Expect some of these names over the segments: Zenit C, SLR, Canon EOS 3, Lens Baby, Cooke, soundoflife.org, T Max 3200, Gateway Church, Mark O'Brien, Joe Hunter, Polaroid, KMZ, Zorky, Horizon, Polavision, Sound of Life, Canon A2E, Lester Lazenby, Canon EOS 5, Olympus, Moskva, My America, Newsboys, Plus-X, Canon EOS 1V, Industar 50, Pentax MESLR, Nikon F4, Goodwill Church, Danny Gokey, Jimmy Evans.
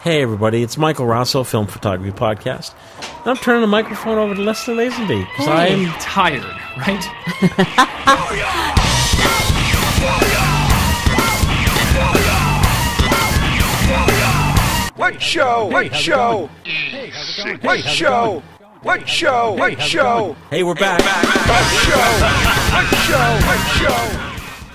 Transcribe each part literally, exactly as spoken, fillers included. Hey everybody, it's Michael Rosso, Film Photography Podcast. And I'm turning the microphone over to Lester Lazenby because hey. I am tired, right? What show? What show? What show? What show? What show? Hey, we're back. What show? What show? What show?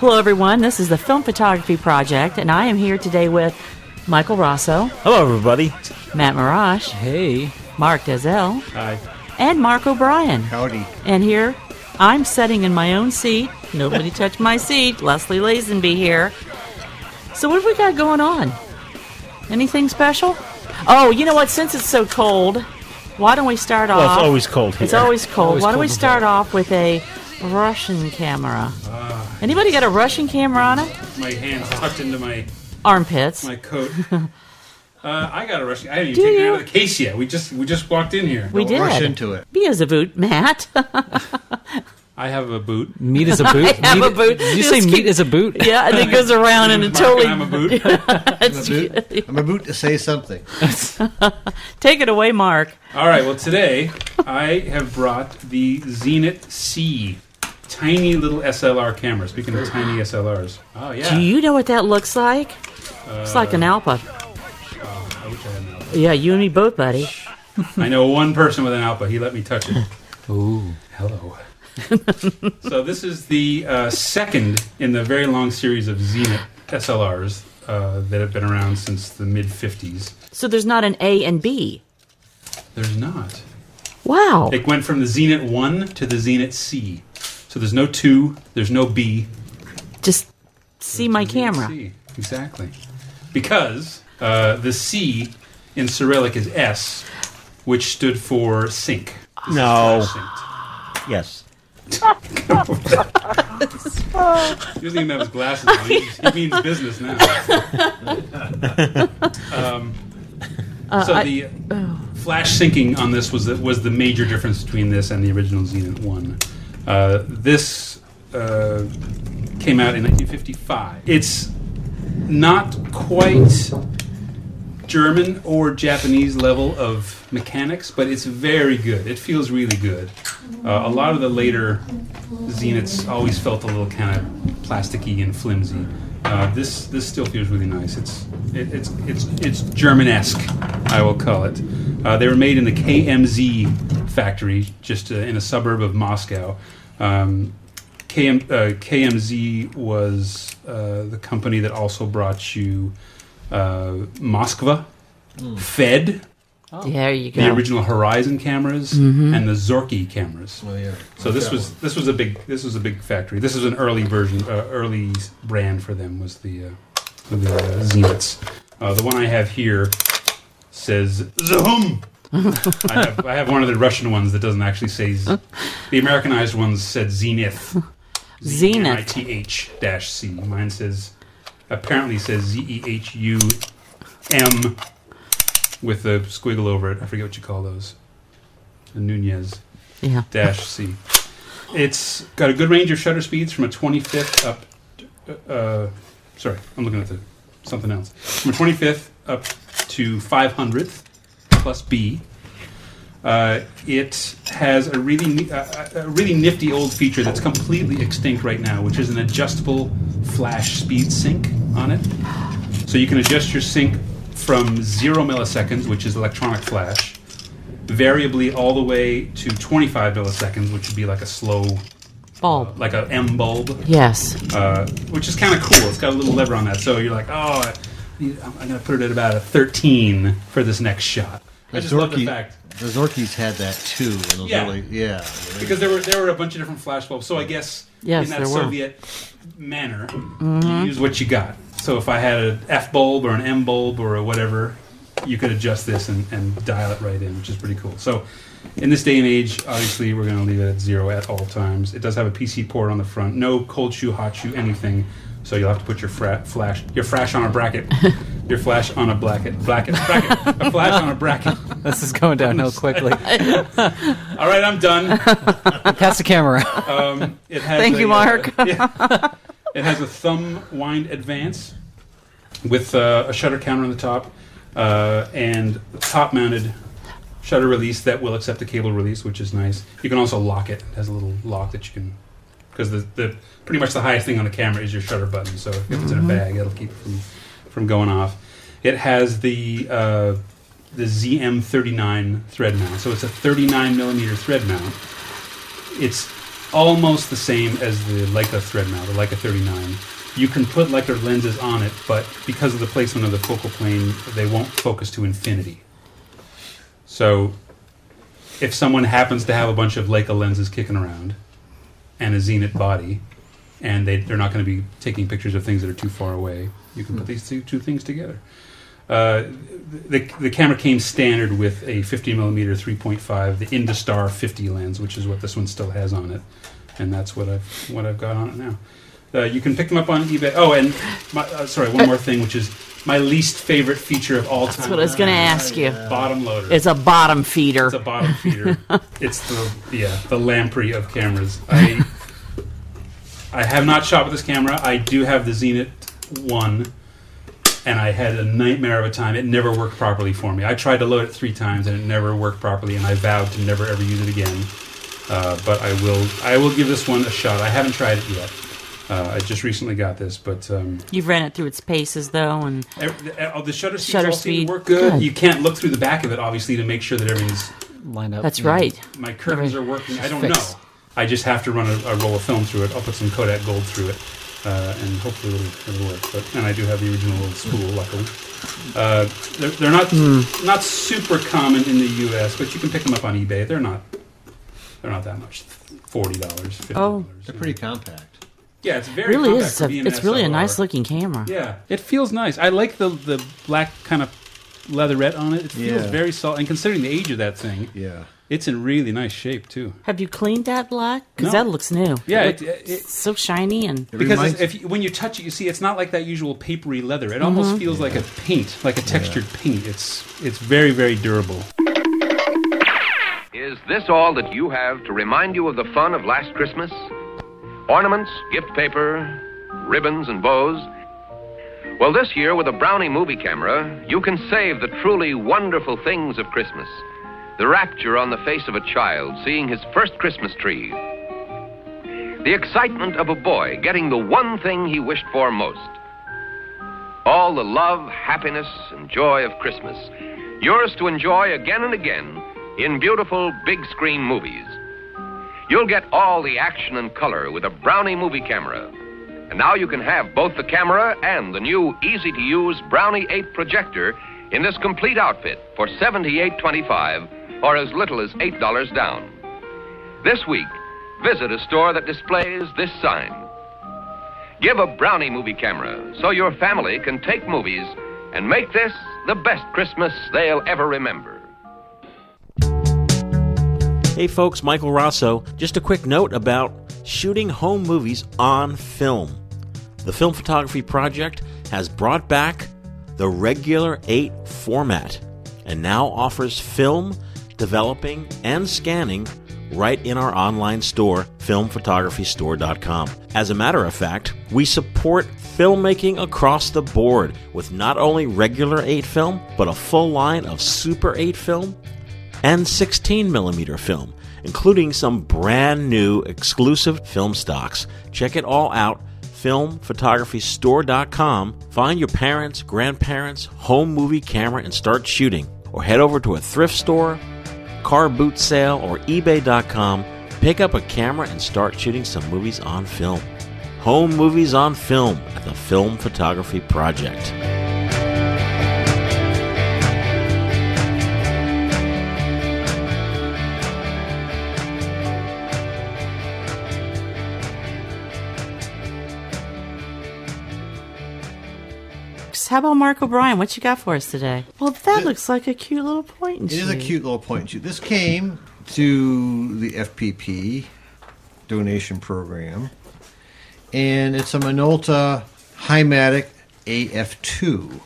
Hello everyone, this is the Film Photography Project, and I am here today with Michael Rosso. Hello, everybody. Matt Marash. Hey. Mark Dezel. Hi. And Mark O'Brien. Howdy. And here, I'm sitting in my own seat. Nobody touched my seat. Leslie Lazenby here. So what have we got going on? Anything special? Oh, you know what? Since it's so cold, why don't we start well, off... Well, it's always cold here. It's always cold. Always why cold don't we start cold. off with a Russian camera? Uh, Anybody got a Russian camera on it? My hand's tucked into my... armpits. My coat. uh, I got a Russian. I haven't even taken it out of the case yet. We just we just walked in here. We did. Rush into it. Beelzebub, Matt. I have a boot. Meat is a boot. I have meat, a boot. Did you just say keep, meat is a boot? Yeah, and it goes around and it totally. I'm a boot. I'm, a boot. I'm a boot to say something. Take it away, Mark. All right. Well, today I have brought the Zenit C. Tiny little S L R camera. Speaking of tiny S L Rs. Oh, yeah. Do you know what that looks like? Uh, it's like an Alpa. Oh, I wish I had an Alpa. Yeah, you and me both, buddy. I know one person with an Alpa. He let me touch it. Ooh, hello. So this is the uh, second in the very long series of Zenit S L Rs uh, that have been around since the mid fifties. So there's not an A and B? There's not. Wow. It went from the Zenit one to the Zenit C. So there's no two, there's no B. Just see my camera. C. Exactly. Because uh, the C in Cyrillic is S, which stood for sync. No. Yes. He doesn't even have his glasses on. He, he means business now. um, uh, so I, the oh. flash syncing on this was the, was the major difference between this and the original Zenit one. Uh, this uh, came out in nineteen fifty-five. It's not quite German or Japanese level of mechanics, but it's very good. It feels really good. Uh, a lot of the later Zenits always felt a little kind of plasticky and flimsy. Uh, this this still feels really nice. It's it, it's it's it's German-esque, I will call it. Uh, they were made in the K M Z factory, just uh, in a suburb of Moscow. Um, KM, uh, K M Z was uh, the company that also brought you uh, Moskva, mm. Fed, oh. there you go. the original Horizon cameras, mm-hmm. and the Zorky cameras. Well, yeah. So That's this was one. this was a big this was a big factory. This was an early version, uh, early brand for them was the uh, the uh, Zenits. Uh, the one I have here. Says Zahum. I, have, I have one of the Russian ones that doesn't actually say. Z. The Americanized ones said Zenith. Zenith. I T H dash C. Mine says apparently says Z E H U M with a squiggle over it. I forget what you call those. The Nunez. Yeah. Dash C. It's got a good range of shutter speeds from a twenty-fifth up. To, uh, sorry, I'm looking at the something else. From a twenty-fifth up. To five hundredth plus B. Uh, it has a really uh, a really nifty old feature that's completely extinct right now, which is an adjustable flash speed sync on it. So you can adjust your sync from zero milliseconds, which is electronic flash, variably all the way to twenty-five milliseconds, which would be like a slow bulb, uh, like an M bulb. Yes. Uh, which is kind of cool. It's got a little lever on that, so you're like, oh. I, I'm going to put it at about a thirteen for this next shot. The I just Zorky, love the fact. The Zorkies had that too. In those yeah. Early, yeah. Because there were there were a bunch of different flash bulbs. So I guess yes, in that Soviet were. manner, mm-hmm. you use what you got. So if I had an F bulb or an M bulb or a whatever, you could adjust this and, and dial it right in, which is pretty cool. So in this day and age, obviously, we're going to leave it at zero at all times. It does have a P C port on the front. No cold shoe, hot shoe, anything. So you'll have to put your fra- flash, your flash on a bracket, your flash on a bracket, bracket, bracket, a flash on a bracket. This is going downhill quickly. All right, I'm done. Pass the camera. Um, it has Thank a, you, Mark. Uh, yeah, it has a thumb wind advance with uh, a shutter counter on the top. uh, and top-mounted shutter release that will accept a cable release, which is nice. You can also lock it. It has a little lock that you can, because the, the pretty much the highest thing on the camera is your shutter button, so if mm-hmm. it's in a bag, it'll keep it from, from going off. It has the uh, the Z M thirty-nine thread mount, so it's a thirty-nine millimeter thread mount. It's almost the same as the Leica thread mount, the Leica thirty-nine. You can put Leica lenses on it, but because of the placement of the focal plane, they won't focus to infinity. So if someone happens to have a bunch of Leica lenses kicking around and a Zenit body, and they, they're not going to be taking pictures of things that are too far away, you can put these two, two things together. Uh, the, the camera came standard with a fifty millimeter three point five, the Industar fifty lens, which is what this one still has on it, and that's what I've what I've got on it now. Uh, you can pick them up on eBay. Oh, and my, uh, sorry, one more thing, which is my least favorite feature of all time. That's what I was going to ask you. Bottom loader. It's a bottom feeder. It's a bottom feeder. It's the yeah the lamprey of cameras. I I have not shot with this camera. I do have the Zenit one. And I had a nightmare of a time. It never worked properly for me. I tried to load it three times, and it never worked properly. And I vowed to never ever use it again. Uh, but I will. I will give this one a shot. I haven't tried it yet. Uh, I just recently got this, but um, you've ran it through its paces though, and every, the, the shutter, shutter speed work good. good. You can't look through the back of it, obviously, to make sure that everything's lined up. That's right. Know. My curtains are working. I don't fixed. know. I just have to run a, a roll of film through it. I'll put some Kodak Gold through it. Uh, and hopefully it'll, it'll work. But, and I do have the original spool, luckily. Uh, they're, they're not mm. not super common in the U S, but you can pick them up on eBay. They're not they're not that much, forty dollars, fifty dollars. Oh. They're pretty know. compact. Yeah, it's very really compact. Is a, it's S L R. Really a nice looking camera. Yeah, it feels nice. I like the the black kind of leatherette on it. It feels yeah. very solid. And considering the age of that thing, yeah. It's in really nice shape too. Have you cleaned that black? Because no. that looks new. Yeah, it, it, it so shiny and it because if you, when you touch it, you see it's not like that usual papery leather. It mm-hmm. almost feels yeah. like a paint, like a textured yeah. paint. It's it's very very durable. Is this all that you have to remind you of the fun of last Christmas? Ornaments, gift paper, ribbons and bows. Well, this year with a Brownie movie camera, you can save the truly wonderful things of Christmas. The rapture on the face of a child seeing his first Christmas tree. The excitement of a boy getting the one thing he wished for most. All the love, happiness, and joy of Christmas. Yours to enjoy again and again in beautiful big screen movies. You'll get all the action and color with a Brownie movie camera. And now you can have both the camera and the new easy-to-use Brownie eight projector in this complete outfit for seventy-eight twenty-five. Or as little as eight dollars down. This week, visit a store that displays this sign. Give a Brownie movie camera so your family can take movies and make this the best Christmas they'll ever remember. Hey folks, Michael Rosso. Just a quick note about shooting home movies on film. The Film Photography Project has brought back the regular eight format and now offers film developing and scanning right in our online store, film photography store dot com. As a matter of fact, we support filmmaking across the board with not only regular eight film, but a full line of Super eight film and sixteen millimeter film, including some brand new exclusive film stocks. Check it all out, film photography store dot com. Find your parents, grandparents, home movie camera and start shooting. Or head over to a thrift store, car boot sale, or ebay dot com, pick up a camera and start shooting some movies on film. Home movies on film at the Film Photography Project. How about Mark O'Brien? What you got for us today? Well, that it, looks like a cute little point and shoot. It is a cute little point and shoot. This came to the F P P donation program, and it's a Minolta HiMatic A F two.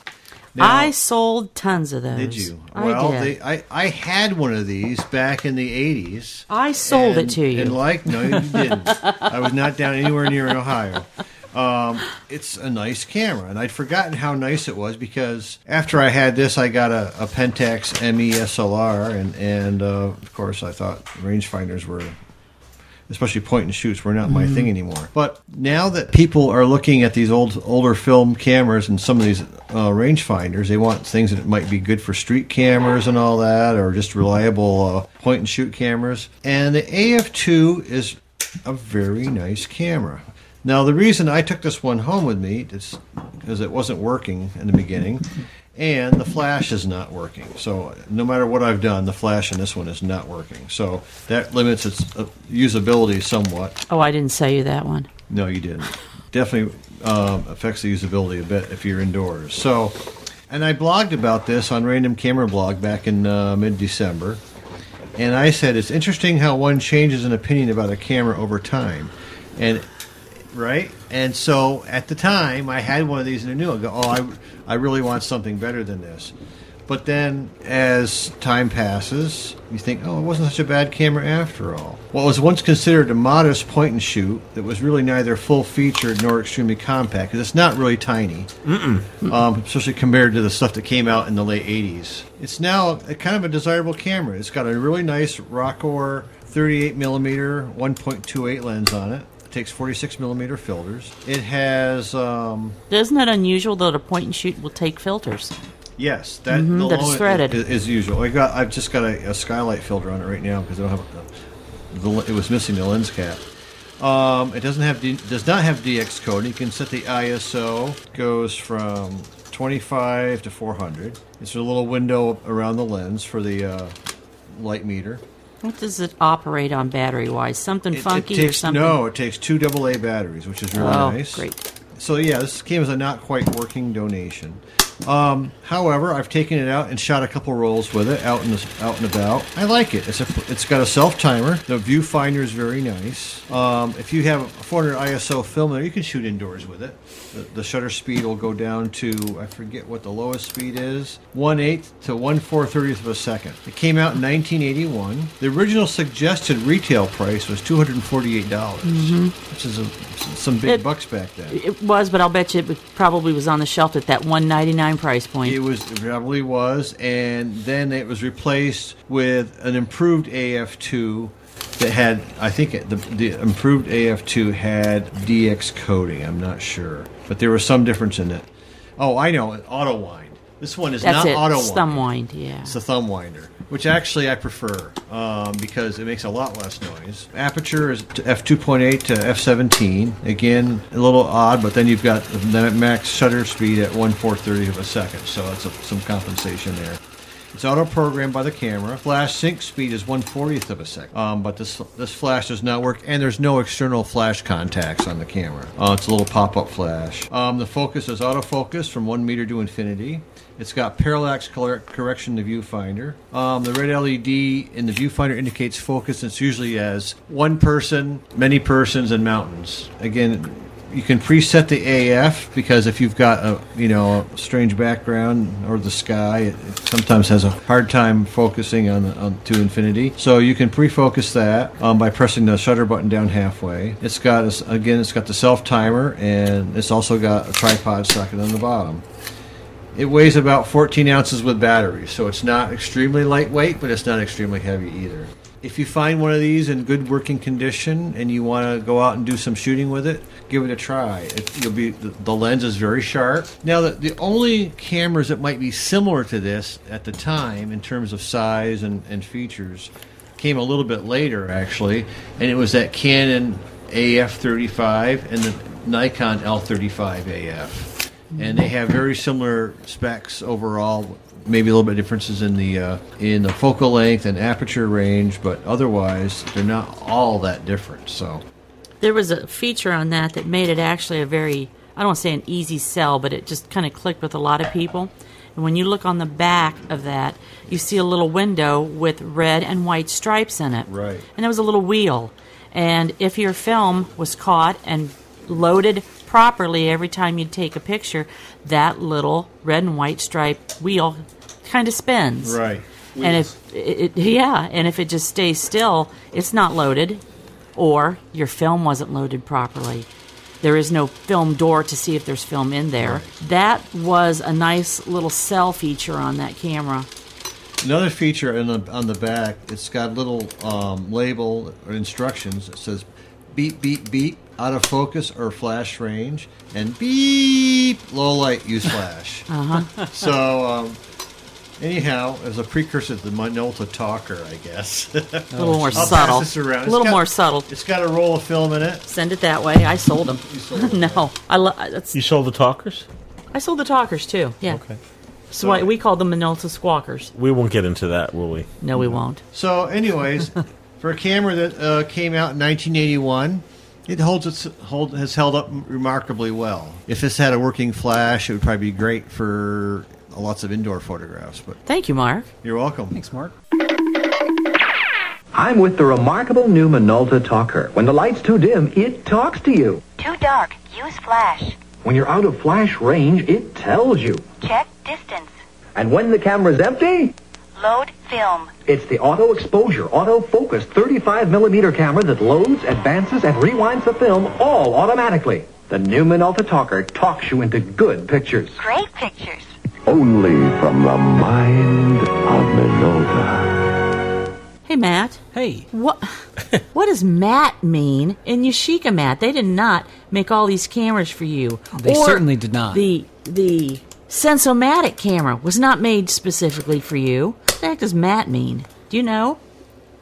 Now, I sold tons of those. Did you? Well, I did. They, I, I had one of these back in the eighties. I sold and, it to you. And like, no, you didn't. I was not down anywhere near in Ohio. Um, it's a nice camera, and I'd forgotten how nice it was because after I had this, I got a, a Pentax M E S L R, and, and uh, of course I thought rangefinders were, especially point and shoots, were not my mm. thing anymore. But now that people are looking at these old older film cameras and some of these uh, rangefinders, they want things that might be good for street cameras and all that, or just reliable uh, point and shoot cameras. And the A F two is a very nice camera. Now, the reason I took this one home with me is because it wasn't working in the beginning, and the flash is not working. So no matter what I've done, the flash in this one is not working. So that limits its usability somewhat. Oh, I didn't sell you that one. No, you didn't. Definitely um, affects the usability a bit if you're indoors. So, and I blogged about this on Random Camera Blog back in uh, mid-December, and I said, it's interesting how one changes an opinion about a camera over time. And... right, and so at the time I had one of these and I knew I'd go, oh, I, I really want something better than this. But then as time passes, you think, oh, it wasn't such a bad camera after all. What was once considered a modest point and shoot that was really neither full featured nor extremely compact, because it's not really tiny, Mm-mm. Mm-mm. Um, especially compared to the stuff that came out in the late eighties. It's now a, kind of a desirable camera. It's got a really nice Rokkor thirty-eight millimeter one point two eight lens on it. Takes forty-six millimeter filters. It has. Um, Isn't that unusual that a point and shoot will take filters? Yes, that mm-hmm, the that is threaded is, is usual. I got. I've just got a, a skylight filter on it right now because I don't have. A, the, it was missing the lens cap. Um, it doesn't have. D, does not have D X code. You can set the I S O. Goes from twenty-five to four hundred. It's a little window around the lens for the uh, light meter. What does it operate on battery-wise? Something it, funky it takes, or something? No, it takes two double A batteries, which is really oh, nice. Oh, great. So, yeah, this came as a not-quite-working donation. Um, however, I've taken it out and shot a couple rolls with it out, in the, out and about. I like it. It's, a, it's got a self-timer. The viewfinder is very nice. Um, if you have a four hundred I S O film there, you can shoot indoors with it. The, the shutter speed will go down to, I forget what the lowest speed is, one eighth to one four thirtieth of a second. It came out in nineteen eighty-one. The original suggested retail price was two hundred forty-eight dollars, mm-hmm. which is a, some big it, bucks back then. It was, but I'll bet you it probably was on the shelf at that one ninety-nine price point. It was it probably was, and then it was replaced with an improved A F two that had, I think it, the, the improved A F two had D X coding. I'm not sure, but there was some difference in it. Oh, I know, auto wind. This one is That's not it. auto wind. It's thumb wind, yeah. It's a thumb winder, which actually I prefer um, because it makes a lot less noise. Aperture is f two point eight to f seventeen. Again, a little odd, but then you've got the max shutter speed at one four thirty of a second, so that's a, some compensation there. It's auto-programmed by the camera. Flash sync speed is one fortieth of a second, um, but this this flash does not work, and there's no external flash contacts on the camera. Uh, it's a little pop-up flash. Um, the focus is autofocus from one meter to infinity. It's got parallax color correction in the viewfinder. Um, the red L E D in the viewfinder indicates focus. It's usually as one person, many persons, and mountains. Again, you can preset the A F because if you've got a you know a strange background or the sky, it, it sometimes has a hard time focusing on, on to infinity. So you can pre-focus that um, by pressing the shutter button down halfway. It's got a, again, it's got the self timer, and it's also got a tripod socket on the bottom. It weighs about fourteen ounces with batteries, so it's not extremely lightweight, but it's not extremely heavy either. If you find one of these in good working condition and you want to go out and do some shooting with it, give it a try. It, you'll be the, the lens is very sharp. Now, the, the only cameras that might be similar to this at the time in terms of size and, and features came a little bit later, actually, and it was that Canon A F thirty-five and the Nikon L thirty-five A F. And they have very similar specs overall, maybe a little bit of differences in the uh, in the focal length and aperture range, but otherwise they're not all that different. So there was a feature on that that made it actually a very, I don't want to say an easy sell, but it just kind of clicked with a lot of people. And when you look on the back of that, you see a little window with red and white stripes in it. Right. And there was a little wheel. And if your film was caught and loaded properly every time you take a picture, that little red and white striped wheel kind of spins. Right. Wheels. And if it, it, yeah, and if it just stays still, it's not loaded, or your film wasn't loaded properly. There is no film door to see if there's film in there. Right. That was a nice little cell feature on that camera. Another feature in the, on the back, it's got little um, label or instructions that says beep, beep, beep, out of focus or flash range, and beep, low light, use flash. uh-huh. So, um, anyhow, as a precursor to the Minolta Talker, I guess. a little more I'll subtle. Pass this around. A little got, more subtle. It's got a roll of film in it. Send it that way. I sold them. You sold them. No. I lo- that's you sold the Talkers? I sold the Talkers, too. Yeah. Okay. So Sorry. we call them Minolta Squawkers. We won't get into that, will we? No, we won't. So, anyways, for a camera that uh, came out in nineteen eighty-one, it holds its hold has held up remarkably well. If this had a working flash, it would probably be great for uh, lots of indoor photographs. But thank you, Mark. You're welcome. Thanks, Mark. I'm with the remarkable new Minolta Talker. When the light's too dim, it talks to you. Too dark, use flash. When you're out of flash range, it tells you. Check distance. And when the camera's empty, load film. It's the auto exposure, auto focus thirty-five millimeter camera that loads, advances, and rewinds the film all automatically. The new Minolta Talker talks you into good pictures. Great pictures. Only from the mind of Minolta. Hey, Matt. Hey. What, what does Matt mean in Yashica Mat? They did not make all these cameras for you. They or certainly did not. The, the Sensomatic camera was not made specifically for you. What the heck does Matt mean? Do you know?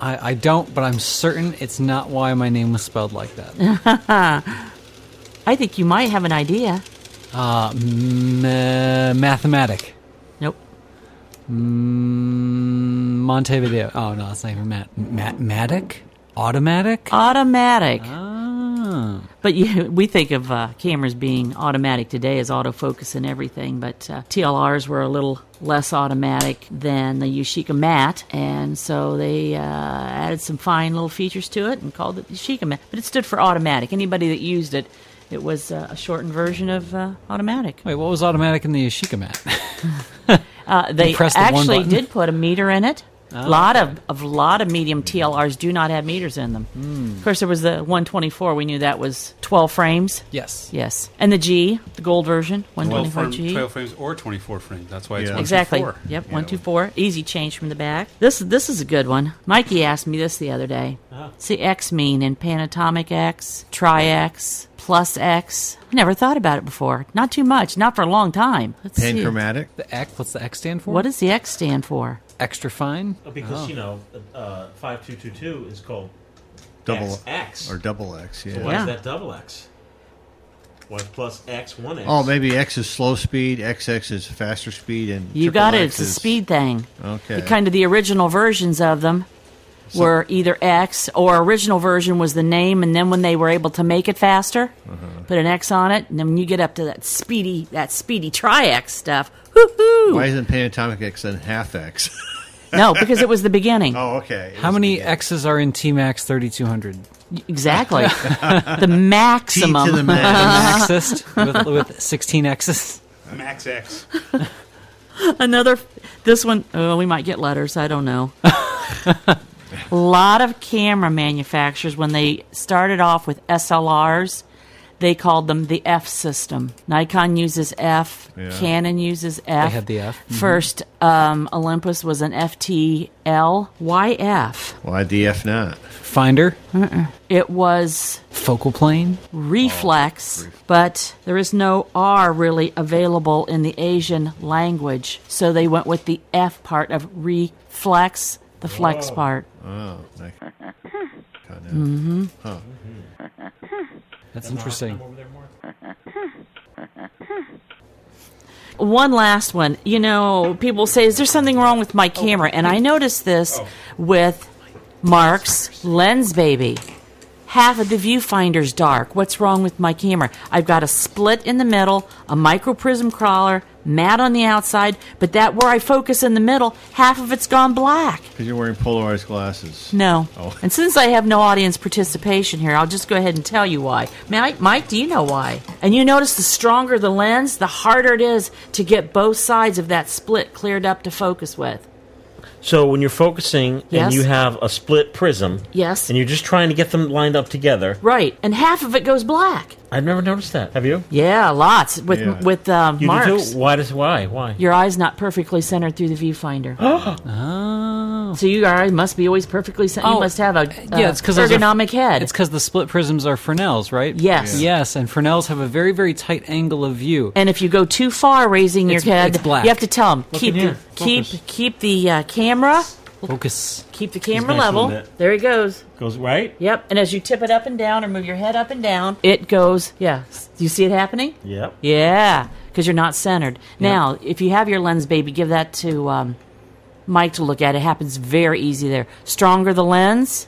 I, I don't, but I'm certain it's not why my name was spelled like that. I think you might have an idea. Uh, m- mathematic. Nope. M- Montevideo. Oh, no, it's not even mat. Matematic? Automatic? Automatic. Ah. But you, we think of uh, cameras being automatic today as autofocus and everything, but uh, T L Rs were a little less automatic than the Yashica Mat, and so they uh, added some fine little features to it and called it Yashica Mat. But it stood for automatic. Anybody that used it, it was uh, a shortened version of uh, automatic. Wait, what was automatic in the Yashica Mat? uh, they actually the did put a meter in it. Oh, a lot okay. of a lot of medium T L Rs do not have meters in them. Mm. Of course, there was the one twenty-four. We knew that was twelve frames. Yes. Yes. And the G, the gold version, one twenty-four G. twelve frames or twenty-four frames. That's why it's yeah. one twenty-four. Exactly. Yep, one twenty-four. Easy change from the back. This this is a good one. Mikey asked me this the other day. Uh-huh. What's the X mean in Panatomic X, Tri-X, Plus-X? I never thought about it before. Not too much. Not for a long time. Let's Panchromatic. The X, what's the X stand for? What does the X stand for? Extra fine? Oh, because, oh. you know, uh, five two two two is called double X. Or double X, yeah. So why yeah. is that double X? Why is plus X one X? Oh, maybe X is slow speed, X X is faster speed, and you got it. X it's is... a speed thing. Okay. It, kind of the original versions of them so, were either X, or original version was the name, and then when they were able to make it faster, uh-huh. put an X on it, and then when you get up to that speedy, that speedy Tri-X stuff, woo-hoo. Why isn't Panatomic X then half X? No, because it was the beginning. Oh, okay. It How many X's are in T Max thirty-two hundred? Exactly. The maximum. T to the max. Maxist with, with sixteen X's. Max X. Another, this one, oh, we might get letters, I don't know. A lot of camera manufacturers, when they started off with S L Rs, they called them the F system. Nikon uses F. Yeah. Canon uses F. They had the F. Mm-hmm. First, um, Olympus was an F T L. Why F? Why D F not? Finder. Uh-uh. It was... Focal plane? Reflex, oh, but there is no R really available in the Asian language, so they went with the F part of reflex, the flex oh. part. Oh, nice. Mm-hmm. Huh. Mm-hmm. That's interesting. One last one. You know, people say, is there something wrong with my camera? And I noticed this with Mark's Lens Baby. Half of the viewfinder's dark. What's wrong with my camera? I've got a split in the middle, a microprism crawler, matte on the outside, but that where I focus in the middle, half of it's gone black. Because you're wearing polarized glasses. No. Oh. And since I have no audience participation here, I'll just go ahead and tell you why. Mike, Mike, do you know why? And you notice the stronger the lens, the harder it is to get both sides of that split cleared up to focus with. So when you're focusing yes. and you have a split prism, yes, and you're just trying to get them lined up together, right? And half of it goes black. I've never noticed that. Have you? Yeah, lots with yeah. with um, you marks. You do too? Why does why why? Your eye's not perfectly centered through the viewfinder. Oh, so your eye must be always perfectly centered. Oh. You must have a uh, yeah, it's ergonomic are, head. It's because the split prisms are Fresnels, right? Yes, yeah. yes, and Fresnels have a very very tight angle of view. And if you go too far raising it's, your head, you have to tell them Look keep the, keep keep the uh, camera. Focus. Keep the camera level. There he goes. Goes right? Yep. And as you tip it up and down or move your head up and down, it goes, yeah. Do you see it happening? Yep. Yeah, because you're not centered. Yep. Now, if you have your Lens Baby, give that to um, Mike to look at. It happens very easy there. Stronger the lens,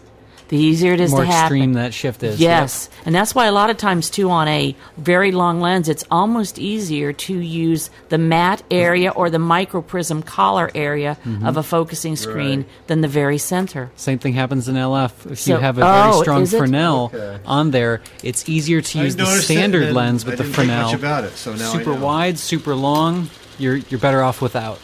the easier it is to happen. More extreme that shift is. Yes. Yep. And that's why a lot of times, too, on a very long lens, it's almost easier to use the matte area or the microprism collar area mm-hmm. of a focusing screen right. than the very center. Same thing happens in L F. If so, you have a very oh, strong Fresnel okay. on there, it's easier to use the standard it, lens with I the didn't Fresnel. Think much about it, so now super I know. Wide, super long, you're, you're better off without.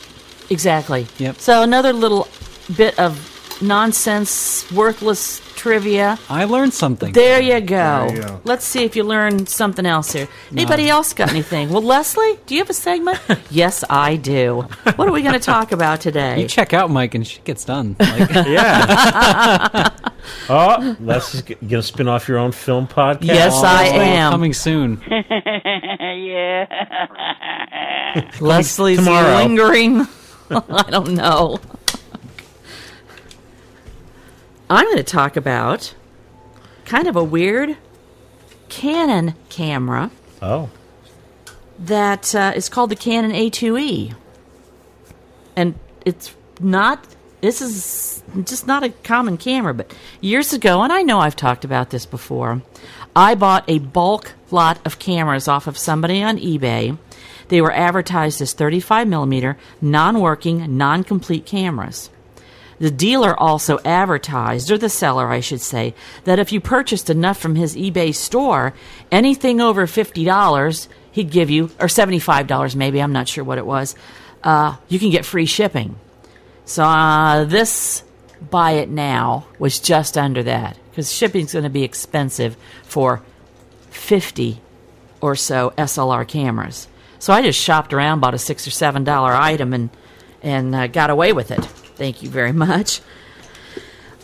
Exactly. Yep. So another little bit of nonsense, worthless trivia. I learned something. There you go. There you go. Let's see if you learn something else here. Anybody no. else got anything? Well, Leslie, do you have a segment? Yes, I do. What are we going to talk about today? You check out Mike and she gets done. Like, yeah. Oh, Leslie's going to spin off your own film podcast. Yes, oh, I am. Coming soon. Yeah. Leslie's Tomorrow. Lingering. I don't know. I'm going to talk about kind of a weird Canon camera. Oh. That uh, is called the Canon A two E. And it's not, this is just not a common camera, but years ago, and I know I've talked about this before, I bought a bulk lot of cameras off of somebody on eBay. They were advertised as thirty-five millimeter, non-working, non-complete cameras. The dealer also advertised, or the seller, I should say, that if you purchased enough from his eBay store, anything over fifty dollars he'd give you, or seventy-five dollars maybe, I'm not sure what it was, uh, you can get free shipping. So uh, this buy it now was just under that, because shipping's going to be expensive for fifty or so S L R cameras. So I just shopped around, bought a six dollars or seven dollars item, and, and uh, got away with it. Thank you very much.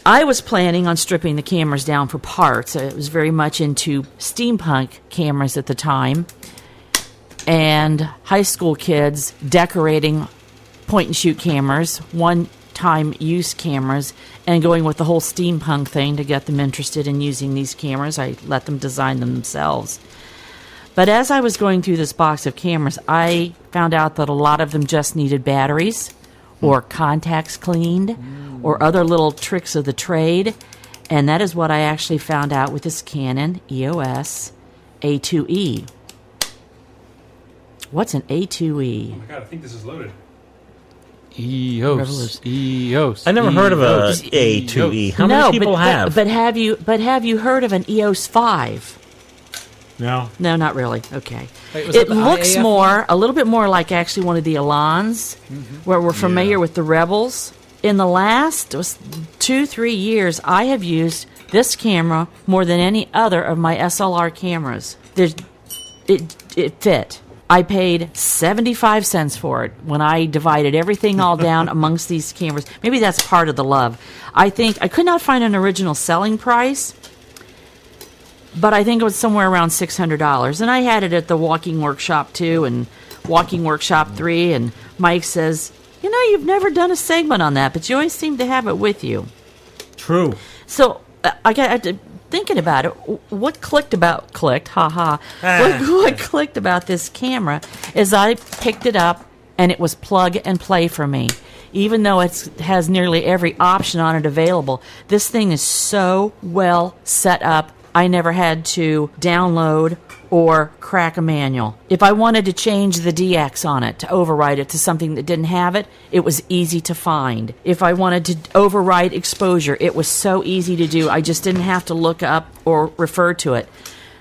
I was planning on stripping the cameras down for parts. I was very much into steampunk cameras at the time, and high school kids decorating point-and-shoot cameras, one-time use cameras, and going with the whole steampunk thing to get them interested in using these cameras. I let them design them themselves. But as I was going through this box of cameras, I found out that a lot of them just needed batteries, or contacts cleaned, or other little tricks of the trade. And that is what I actually found out with this Canon E O S A two E. What's an A two E? Oh my god, I think this is loaded. E O S. E O S. I never heard of a A two E. How many people have? But have you but have you heard of an E O S five? No. No, not really. Okay. Wait, it looks I A F? More, a little bit more like actually one of the Alans, mm-hmm. where we're familiar yeah. with the Rebels. In the last two, three years, I have used this camera more than any other of my S L R cameras. There's, it, it fit. I paid seventy-five cents for it when I divided everything all down amongst these cameras. Maybe that's part of the love. I think I could not find an original selling price, but I think it was somewhere around six hundred dollars. And I had it at the Walking Workshop two and Walking Workshop three. And Mike says, you know, you've never done a segment on that, but you always seem to have it with you. True. So uh, I got uh, thinking about it. What clicked about, clicked, haha. Ah. What, what clicked about this camera is I picked it up and it was plug and play for me. Even though it has nearly every option on it available, this thing is so well set up. I never had to download or crack a manual. If I wanted to change the D X on it, to override it to something that didn't have it, it was easy to find. If I wanted to override exposure, it was so easy to do. I just didn't have to look up or refer to it.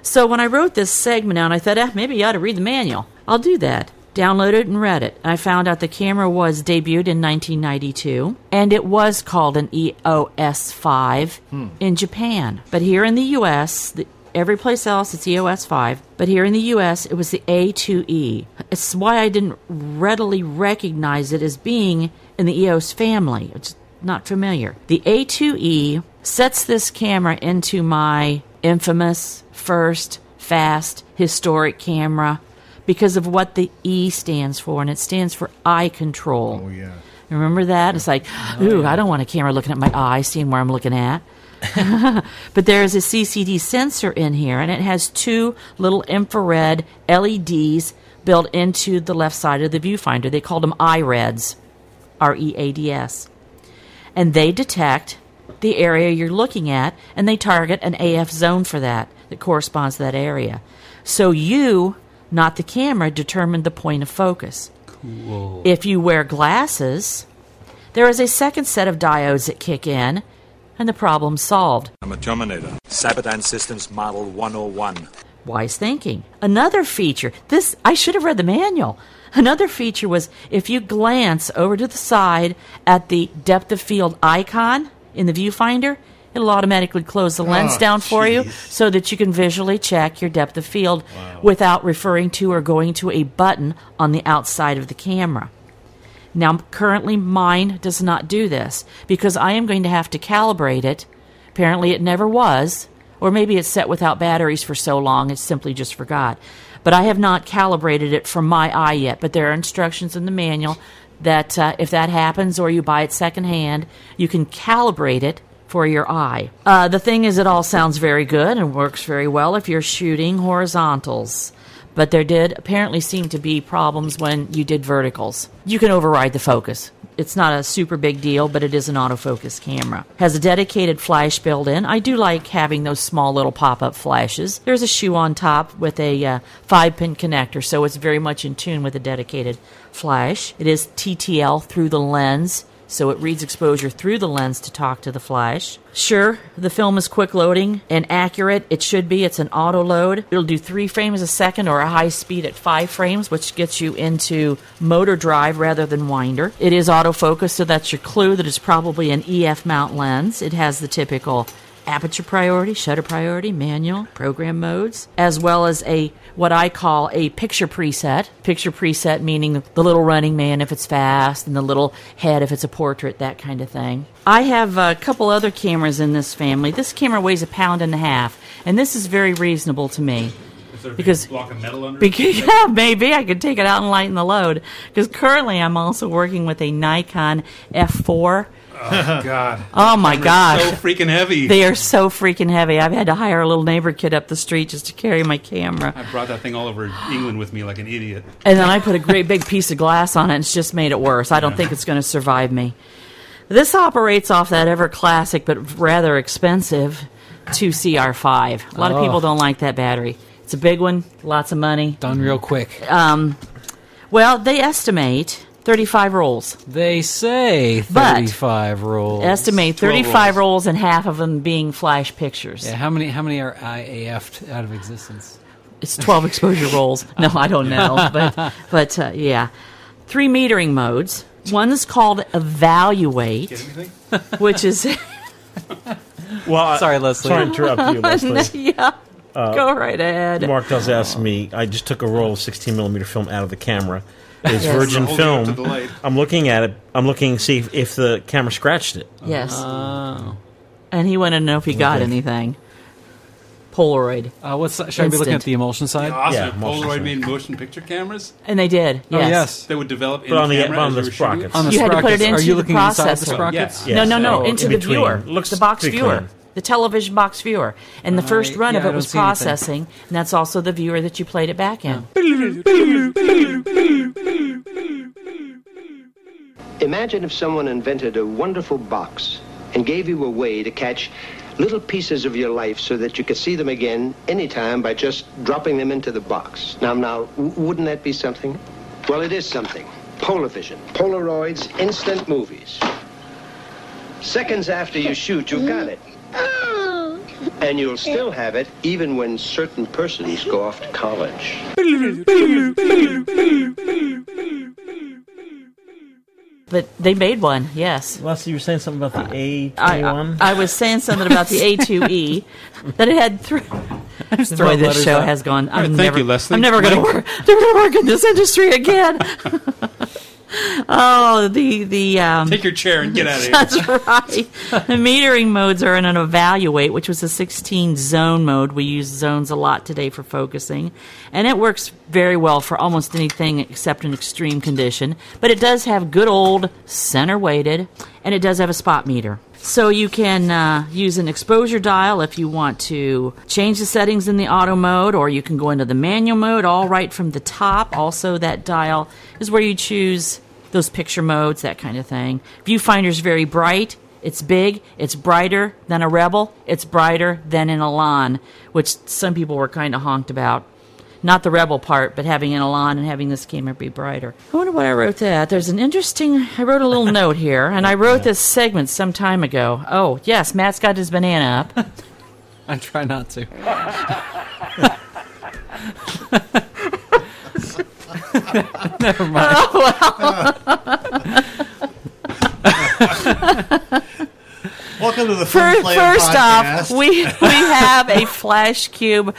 So when I wrote this segment out, I thought, eh, maybe you ought to read the manual. I'll do that. downloaded and read it. I found out the camera was debuted in nineteen ninety-two, and it was called an E O S five hmm. in Japan. But here in the U S, the, every place else, it's E O S five. But here in the U S, it was the A two E. It's why I didn't readily recognize it as being in the E O S family. It's not familiar. The A two E sets this camera into my infamous, first, fast, historic camera because of what the E stands for, and it stands for eye control. Oh, yeah. Remember that? Yeah. It's like, ooh, oh, yeah. I don't want a camera looking at my eye, seeing where I'm looking at. But there is a C C D sensor in here, and it has two little infrared L E Ds built into the left side of the viewfinder. They called them I RADs, R E A D S. And they detect the area you're looking at, and they target an A F zone for that, that corresponds to that area. So you, not the camera, determine the point of focus. Cool. If you wear glasses, there is a second set of diodes that kick in, and the problem's solved. I'm a Terminator. Sabadan Systems Model one oh one. Wise thinking. Another feature, this, I should have read the manual. Another feature was if you glance over to the side at the depth of field icon in the viewfinder, it'll automatically close the lens oh, down for geez. you so that you can visually check your depth of field wow. without referring to or going to a button on the outside of the camera. Now, currently mine does not do this because I am going to have to calibrate it. Apparently it never was, or maybe it's set without batteries for so long it simply just forgot. But I have not calibrated it for my eye yet, but there are instructions in the manual that uh, if that happens or you buy it secondhand, you can calibrate it for your eye. Uh, the thing is, it all sounds very good and works very well if you're shooting horizontals. But there did apparently seem to be problems when you did verticals. You can override the focus. It's not a super big deal, but it is an autofocus camera. Has a dedicated flash built in. I do like having those small little pop-up flashes. There's a shoe on top with a uh, five-pin connector, so it's very much in tune with a dedicated flash. It is T T L through the lens, so it reads exposure through the lens to talk to the flash. Sure, the film is quick loading and accurate. It should be. It's an auto load. It'll do three frames a second or a high speed at five frames, which gets you into motor drive rather than winder. It is autofocus, so that's your clue that it's probably an E F mount lens. It has the typical aperture priority, shutter priority, manual, program modes, as well as a what I call a picture preset. Picture preset meaning the little running man if it's fast and the little head if it's a portrait, that kind of thing. I have a couple other cameras in this family. This camera weighs a pound and a half, and this is very reasonable to me. Is there a because, big block of metal under because, it? Yeah, maybe I could take it out and lighten the load. Because currently I'm also working with a Nikon F four. Oh, God. Oh, my gosh. They're so freaking heavy. They are so freaking heavy. I've had to hire a little neighbor kid up the street just to carry my camera. I brought that thing all over England with me like an idiot. And then I put a great big piece of glass on it, and it's just made it worse. I don't yeah. think it's going to survive me. This operates off that ever-classic but rather expensive two C R five. A lot oh. of people don't like that battery. It's a big one, lots of money. Done real quick. Um, well, they estimate thirty-five rolls. They say thirty-five but rolls. Estimate thirty-five rolls. rolls and half of them being flash pictures. Yeah, how many how many are I A F'd out of existence? It's twelve exposure rolls. No, I don't know, but but uh, yeah. Three metering modes. One is called evaluate, which is Well, sorry, Leslie. Sorry to interrupt you, Leslie. Yeah. Uh, Go right ahead. Mark does ask me, I just took a roll of sixteen millimeter film out of the camera. It's yes. virgin film. I'm looking at it. I'm looking see if, if the camera scratched it. Yes. Oh. And he wanted to know if he okay. got anything. Polaroid. Uh, what's should Instant. I be looking at the emulsion side? Awesome. Yeah, Polaroid side. Made motion picture cameras. And they did. Yes. Oh, yes. They would develop in but on the, camera on the sprockets. On the you sprockets. Had to put it into Are you the looking processor. Inside the sprockets? Yeah. Yes. No, no, no. So into the between. Viewer. Looks the box viewer. Clean. The television box viewer. And the first run uh, yeah, of it was processing, anything. And that's also the viewer that you played it back in. Imagine if someone invented a wonderful box and gave you a way to catch little pieces of your life so that you could see them again anytime by just dropping them into the box. Now, now, w- wouldn't that be something? Well, it is something. Polavision, Polaroids, instant movies. Seconds after you shoot, you've got it. And you'll still have it even when certain persons go off to college. But they made one, yes. Well, so you were saying something about the uh, A twenty-one? I, I, I was saying something about the A two E, that it had three... The way this show out. has gone, I'm right, never, never going to work never work in this industry again. oh, the... the um, Take your chair and get out of here. That's right. The metering modes are in an evaluate, which was a sixteen zone mode. We use zones a lot today for focusing. And it works very well for almost anything except an extreme condition. But it does have good old center-weighted, and it does have a spot meter. So you can uh, use an exposure dial if you want to change the settings in the auto mode, or you can go into the manual mode all right from the top. Also, that dial is where you choose those picture modes, that kind of thing. Viewfinder's very bright. It's big. It's brighter than a Rebel. It's brighter than an Elan, which some people were kind of honked about. Not the Rebel part, but having an Elan and having this camera be brighter. I wonder why I wrote that. There's an interesting... I wrote a little note here, and I wrote this segment some time ago. Oh, yes, Matt's got his banana up. I try not to. Never mind. Oh, well. Welcome to the First, first off, we we have a flash cube.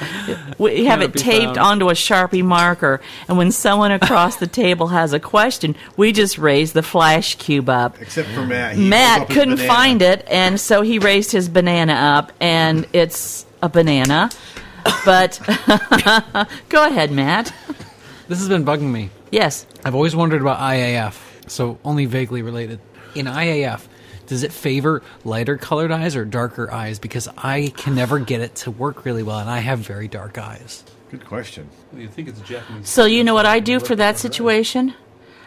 We have it taped found. onto a Sharpie marker, and when someone across the table has a question, we just raise the flash cube up. Except for Matt. He Matt couldn't find it, and so he raised his banana up, and it's a banana. But go ahead, Matt. This has been bugging me. Yes. I've always wondered about I A F, so only vaguely related. In I A F... does it favor lighter colored eyes or darker eyes? Because I can never get it to work really well, and I have very dark eyes. Good question. You think it's Japanese? So you know what I do for that situation?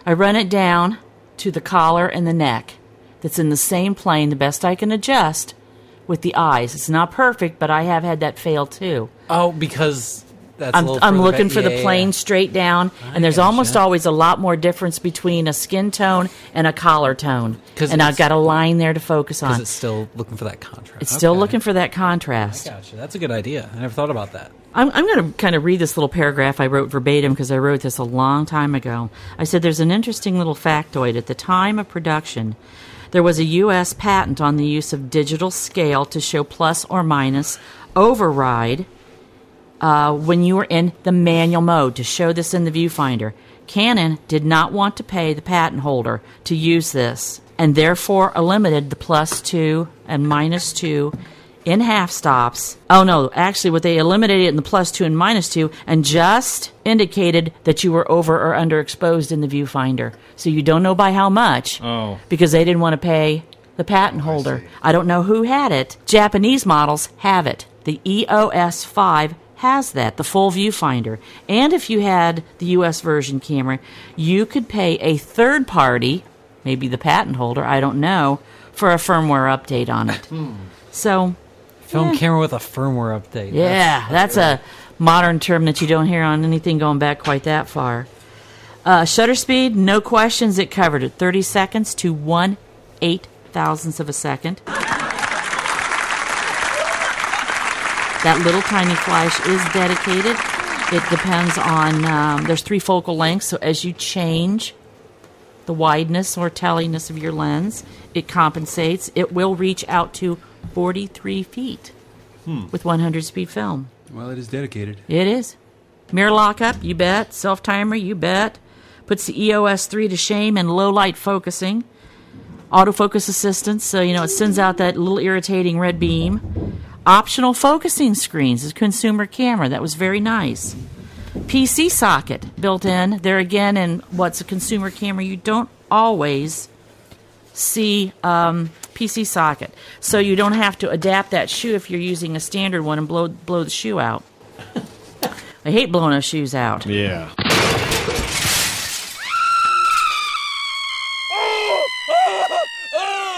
I run it down to the collar and the neck. That's in the same plane, the best I can adjust with the eyes. It's not perfect, but I have had that fail too. Oh, because... That's I'm, I'm looking back. for yeah, the plane yeah. straight down, I and there's almost you. always a lot more difference between a skin tone and a collar tone, and I've got a line there to focus on. Because it's still looking for that contrast. It's okay. still looking for that contrast. I gotcha. That's a good idea. I never thought about that. I'm, I'm going to kind of read this little paragraph I wrote verbatim because I wrote this a long time ago. I said, there's an interesting little factoid. At the time of production, there was a U S patent on the use of digital scale to show plus or minus override Uh, when you were in the manual mode to show this in the viewfinder. Canon did not want to pay the patent holder to use this, and therefore eliminated the plus two and minus two in half stops. Oh, no, actually what they eliminated in the plus two and minus two and just indicated that you were over or underexposed in the viewfinder. So you don't know by how much oh. because they didn't want to pay the patent oh, holder. I, I don't know who had it. Japanese models have it. The E O S five has that, the full viewfinder. And if you had the U S version camera, you could pay a third party, maybe the patent holder, I don't know, for a firmware update on it. So, Film yeah. camera with a firmware update. Yeah, that's, that's, that's a modern term that you don't hear on anything going back quite that far. Uh, shutter speed, no questions, it covered it. thirty seconds to one eight thousandths of a second. That little tiny flash is dedicated. It depends on, um, there's three focal lengths, so as you change the wideness or telliness of your lens, it compensates. It will reach out to forty-three feet hmm. with one hundred speed film. Well, it is dedicated. It is. Mirror lockup, you bet. Self-timer, you bet. Puts the E O S three to shame in low-light focusing. Autofocus assistance, so, you know, it sends out that little irritating red beam. Optional focusing screens is consumer camera. That was very nice. P C socket built in. There again, in what's a consumer camera, you don't always see um, P C socket. So you don't have to adapt that shoe if you're using a standard one and blow, blow the shoe out. I hate blowing those shoes out. Yeah.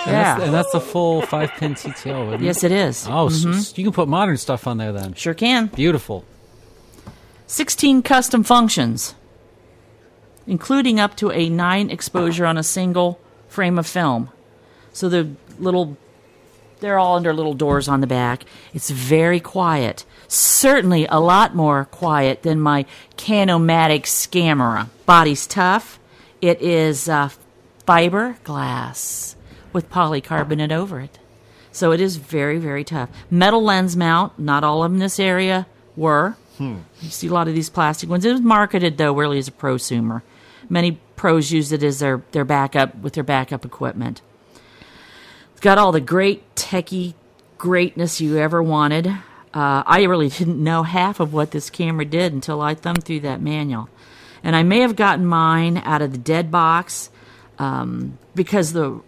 And, yeah. that's, and that's the full five-pin T T L, isn't it? Yes, it is. Oh, mm-hmm. so, so you can put modern stuff on there then. Sure can. Beautiful. sixteen custom functions, including up to a nine exposure on a single frame of film. So the little, they're all under little doors on the back. It's very quiet. Certainly a lot more quiet than my Canomatic Scamera. Body's tough. It is... Uh, fiberglass with polycarbonate over it. So it is very, very tough. Metal lens mount, not all of them in this area were. Hmm. You see a lot of these plastic ones. It was marketed, though, really as a prosumer. Many pros use it as their, their backup, with their backup equipment. It's got all the great techie greatness you ever wanted. Uh, I really didn't know half of what this camera did until I thumbed through that manual. And I may have gotten mine out of the dead box um, because the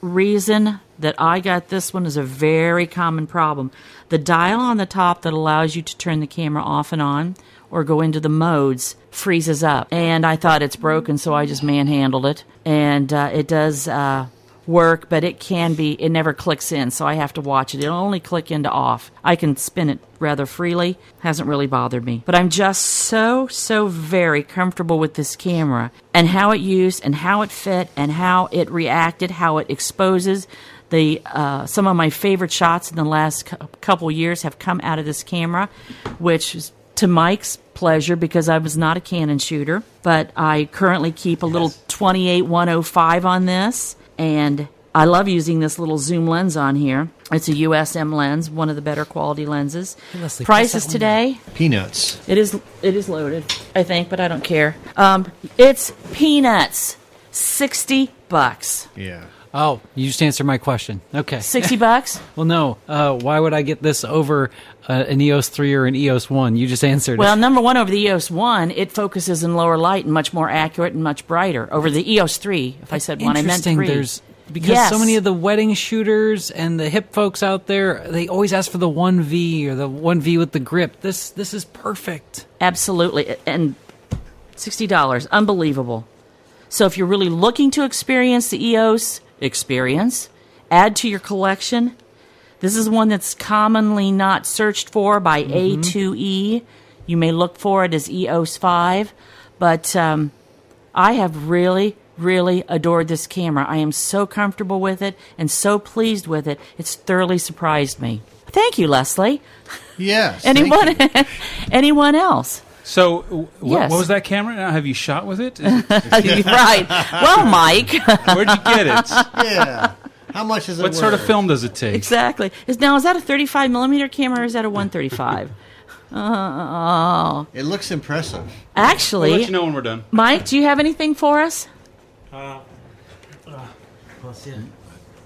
reason that I got this one is a very common problem. The dial on the top that allows you to turn the camera off and on or go into the modes freezes up. And I thought it's broken, so I just manhandled it. And uh, it does uh, work, but it can be, it never clicks in, so I have to watch it. It'll only click into off. I can spin it rather freely. Hasn't really bothered me. But I'm just so, so very comfortable with this camera and how it used and how it fit and how it reacted, how it exposes. The, uh, some of my favorite shots in the last cu- couple years have come out of this camera, which is to Mike's pleasure because I was not a Canon shooter. But I currently keep a yes. little twenty-eight one oh five on this, and I love using this little zoom lens on here. It's a U S M lens, one of the better quality lenses. Hey, prices today? Peanuts. It is, it is loaded, I think, but I don't care. Um, it's peanuts, sixty bucks. Yeah. Oh, you just answered my question. Okay. sixty bucks? Well, no. Uh, why would I get this over uh, an E O S three or an E O S one? You just answered well, it. Well, number one, over the E O S one, it focuses in lower light and much more accurate and much brighter. Over the E O S three, if I said one, I meant three. Interesting. There's... Because yes. so many of the wedding shooters and the hip folks out there, they always ask for the one V or the one V with the grip. This this is perfect. Absolutely. And sixty dollars. Unbelievable. So if you're really looking to experience the E O S experience, add to your collection. This is one that's commonly not searched for by mm-hmm. A two E. You may look for it as E O S five, but um, I have really, really adored this camera. I am so comfortable with it and so pleased with it. It's thoroughly surprised me. Thank you, Leslie. Yes. anyone anyone else? So w- yes. what was that camera? Now, have you shot with it? Is it- right. Well, Mike. Where'd you get it? Yeah. How much is it What worth? Sort of film does it take? Exactly. Is, now, is that a thirty-five millimeter camera or is that a one thirty-five? Oh. It looks impressive. Actually. We'll let you know when we're done. Mike, do you have anything for us? Uh, uh, let's see.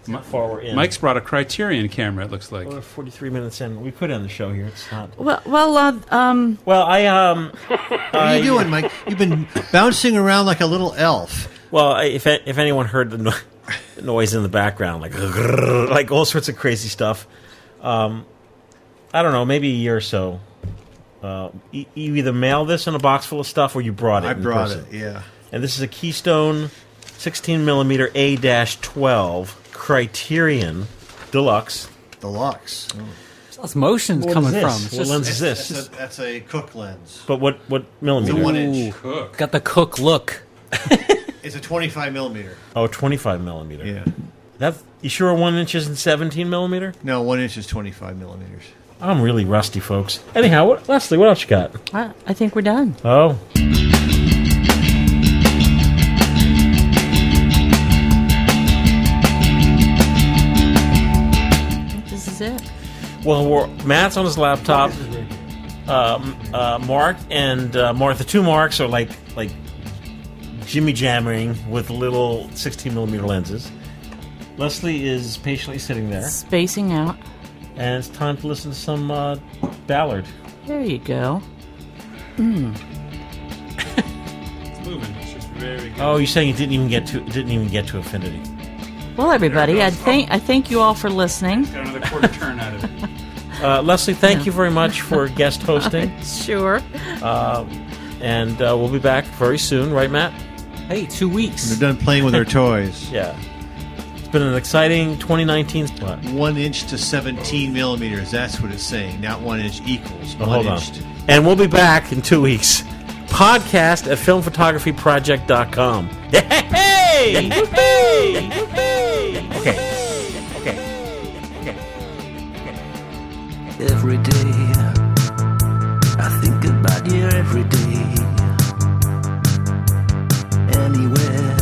Not far we're in. Mike's brought a Criterion camera. It looks like we're forty-three minutes in. We could end the show here. It's not. Well, well, uh, um. Well, I um. What I, are you doing, Mike? You've been bouncing around like a little elf. Well, I, if if anyone heard the, no- the noise in the background, like like all sorts of crazy stuff, um, I don't know, maybe a year or so. Uh, you, you either mail this in a box full of stuff, or you brought it. I in brought person. it. Yeah. And this is a Keystone sixteen millimeter A twelve Criterion Deluxe. Deluxe. Oh. What's motion's what coming from? It's what just, lens is this? That's a, that's a Cooke lens. But what, what millimeter? It's a one-inch Cooke. Got the Cooke look. It's a twenty-five millimeter. Oh, twenty-five millimeter. Yeah. That's, you sure one inch isn't seventeen millimeter? No, one inch is twenty-five millimeters. I'm really rusty, folks. Anyhow, what, Leslie, what else you got? I, I think we're done. Oh. Well, we're, Matt's on his laptop. Um, uh, Mark and uh, Martha, two Marks are like like jimmy jammering with little sixteen millimeter lenses. Leslie is patiently sitting there, spacing out, and it's time to listen to some uh, Ballard. There you go. Mm. It's moving. It's just very good. Oh, you're saying it didn't even get to it didn't even get to affinity. Well, everybody, I thank I thank you all for listening. Got another quarter turn out of it. Uh, Leslie, thank yeah. you very much for guest hosting. Sure. Uh, and uh, we'll be back very soon, right, Matt? Hey, two weeks. They're done playing with their toys. Yeah. It's been an exciting twenty nineteen spot. One inch to seventeen millimeters. That's what it's saying. Not one inch equals one oh, hold inch. On. And we'll be back in two wears. Podcast at film photography project dot com. Hey! Hey! Hey! Hey! Okay. Every day, I think about you every day. Anywhere,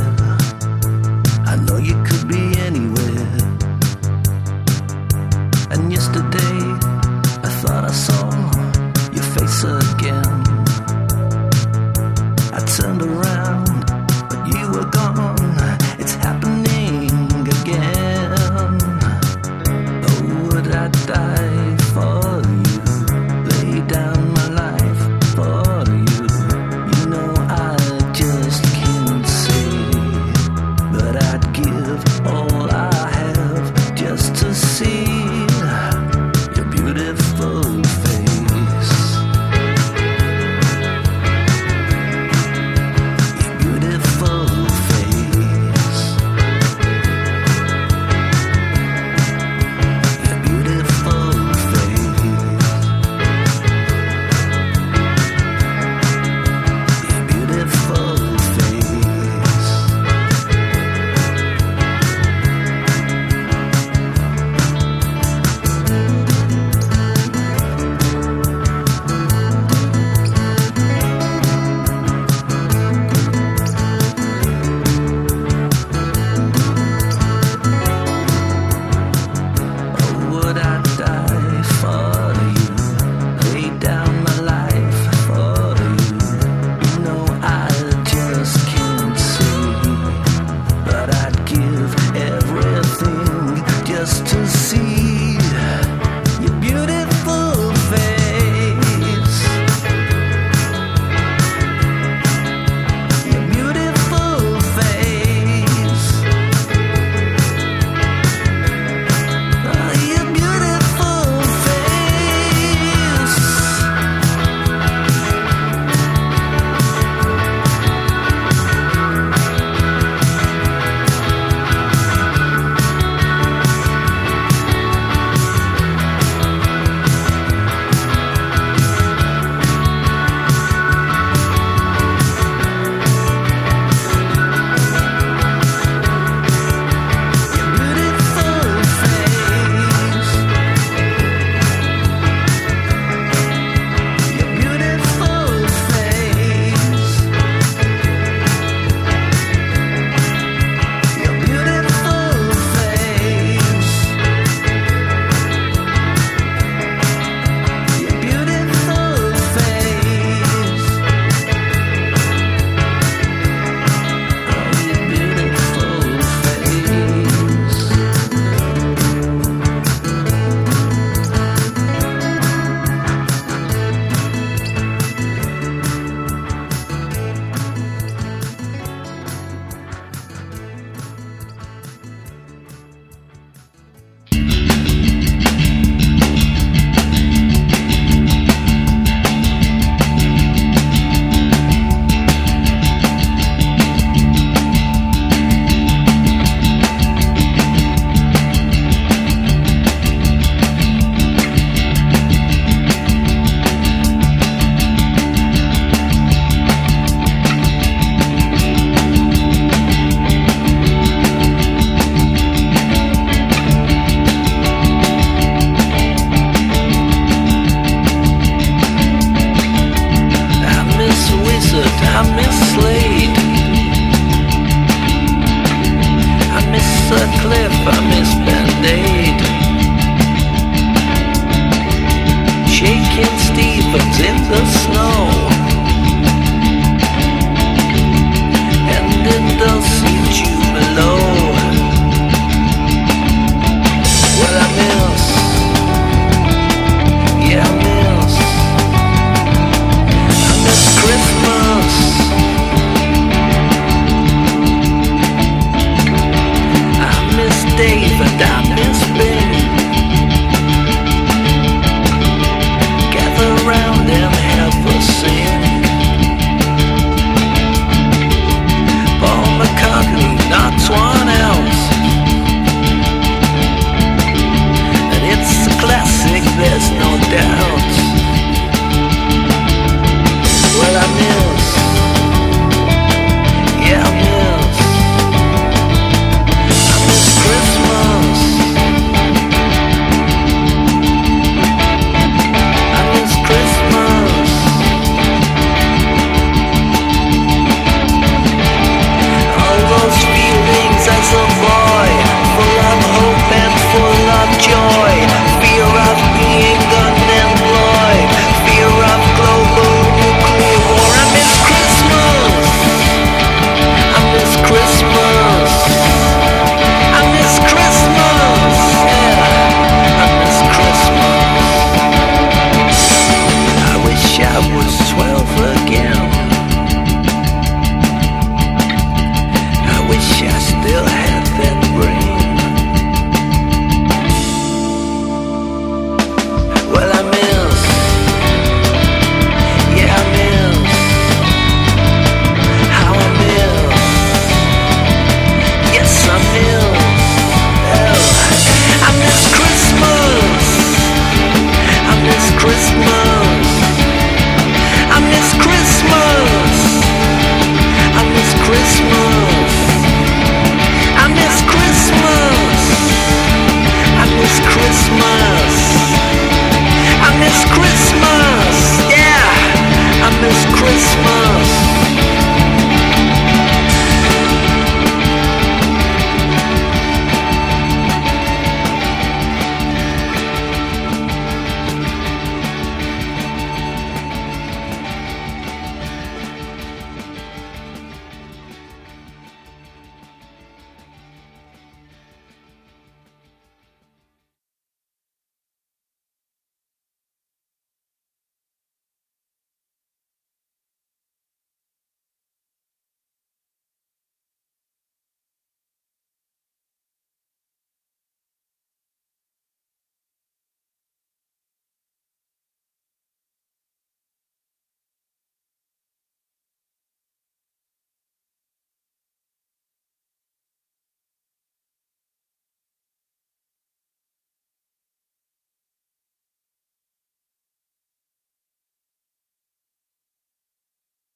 I'm misled.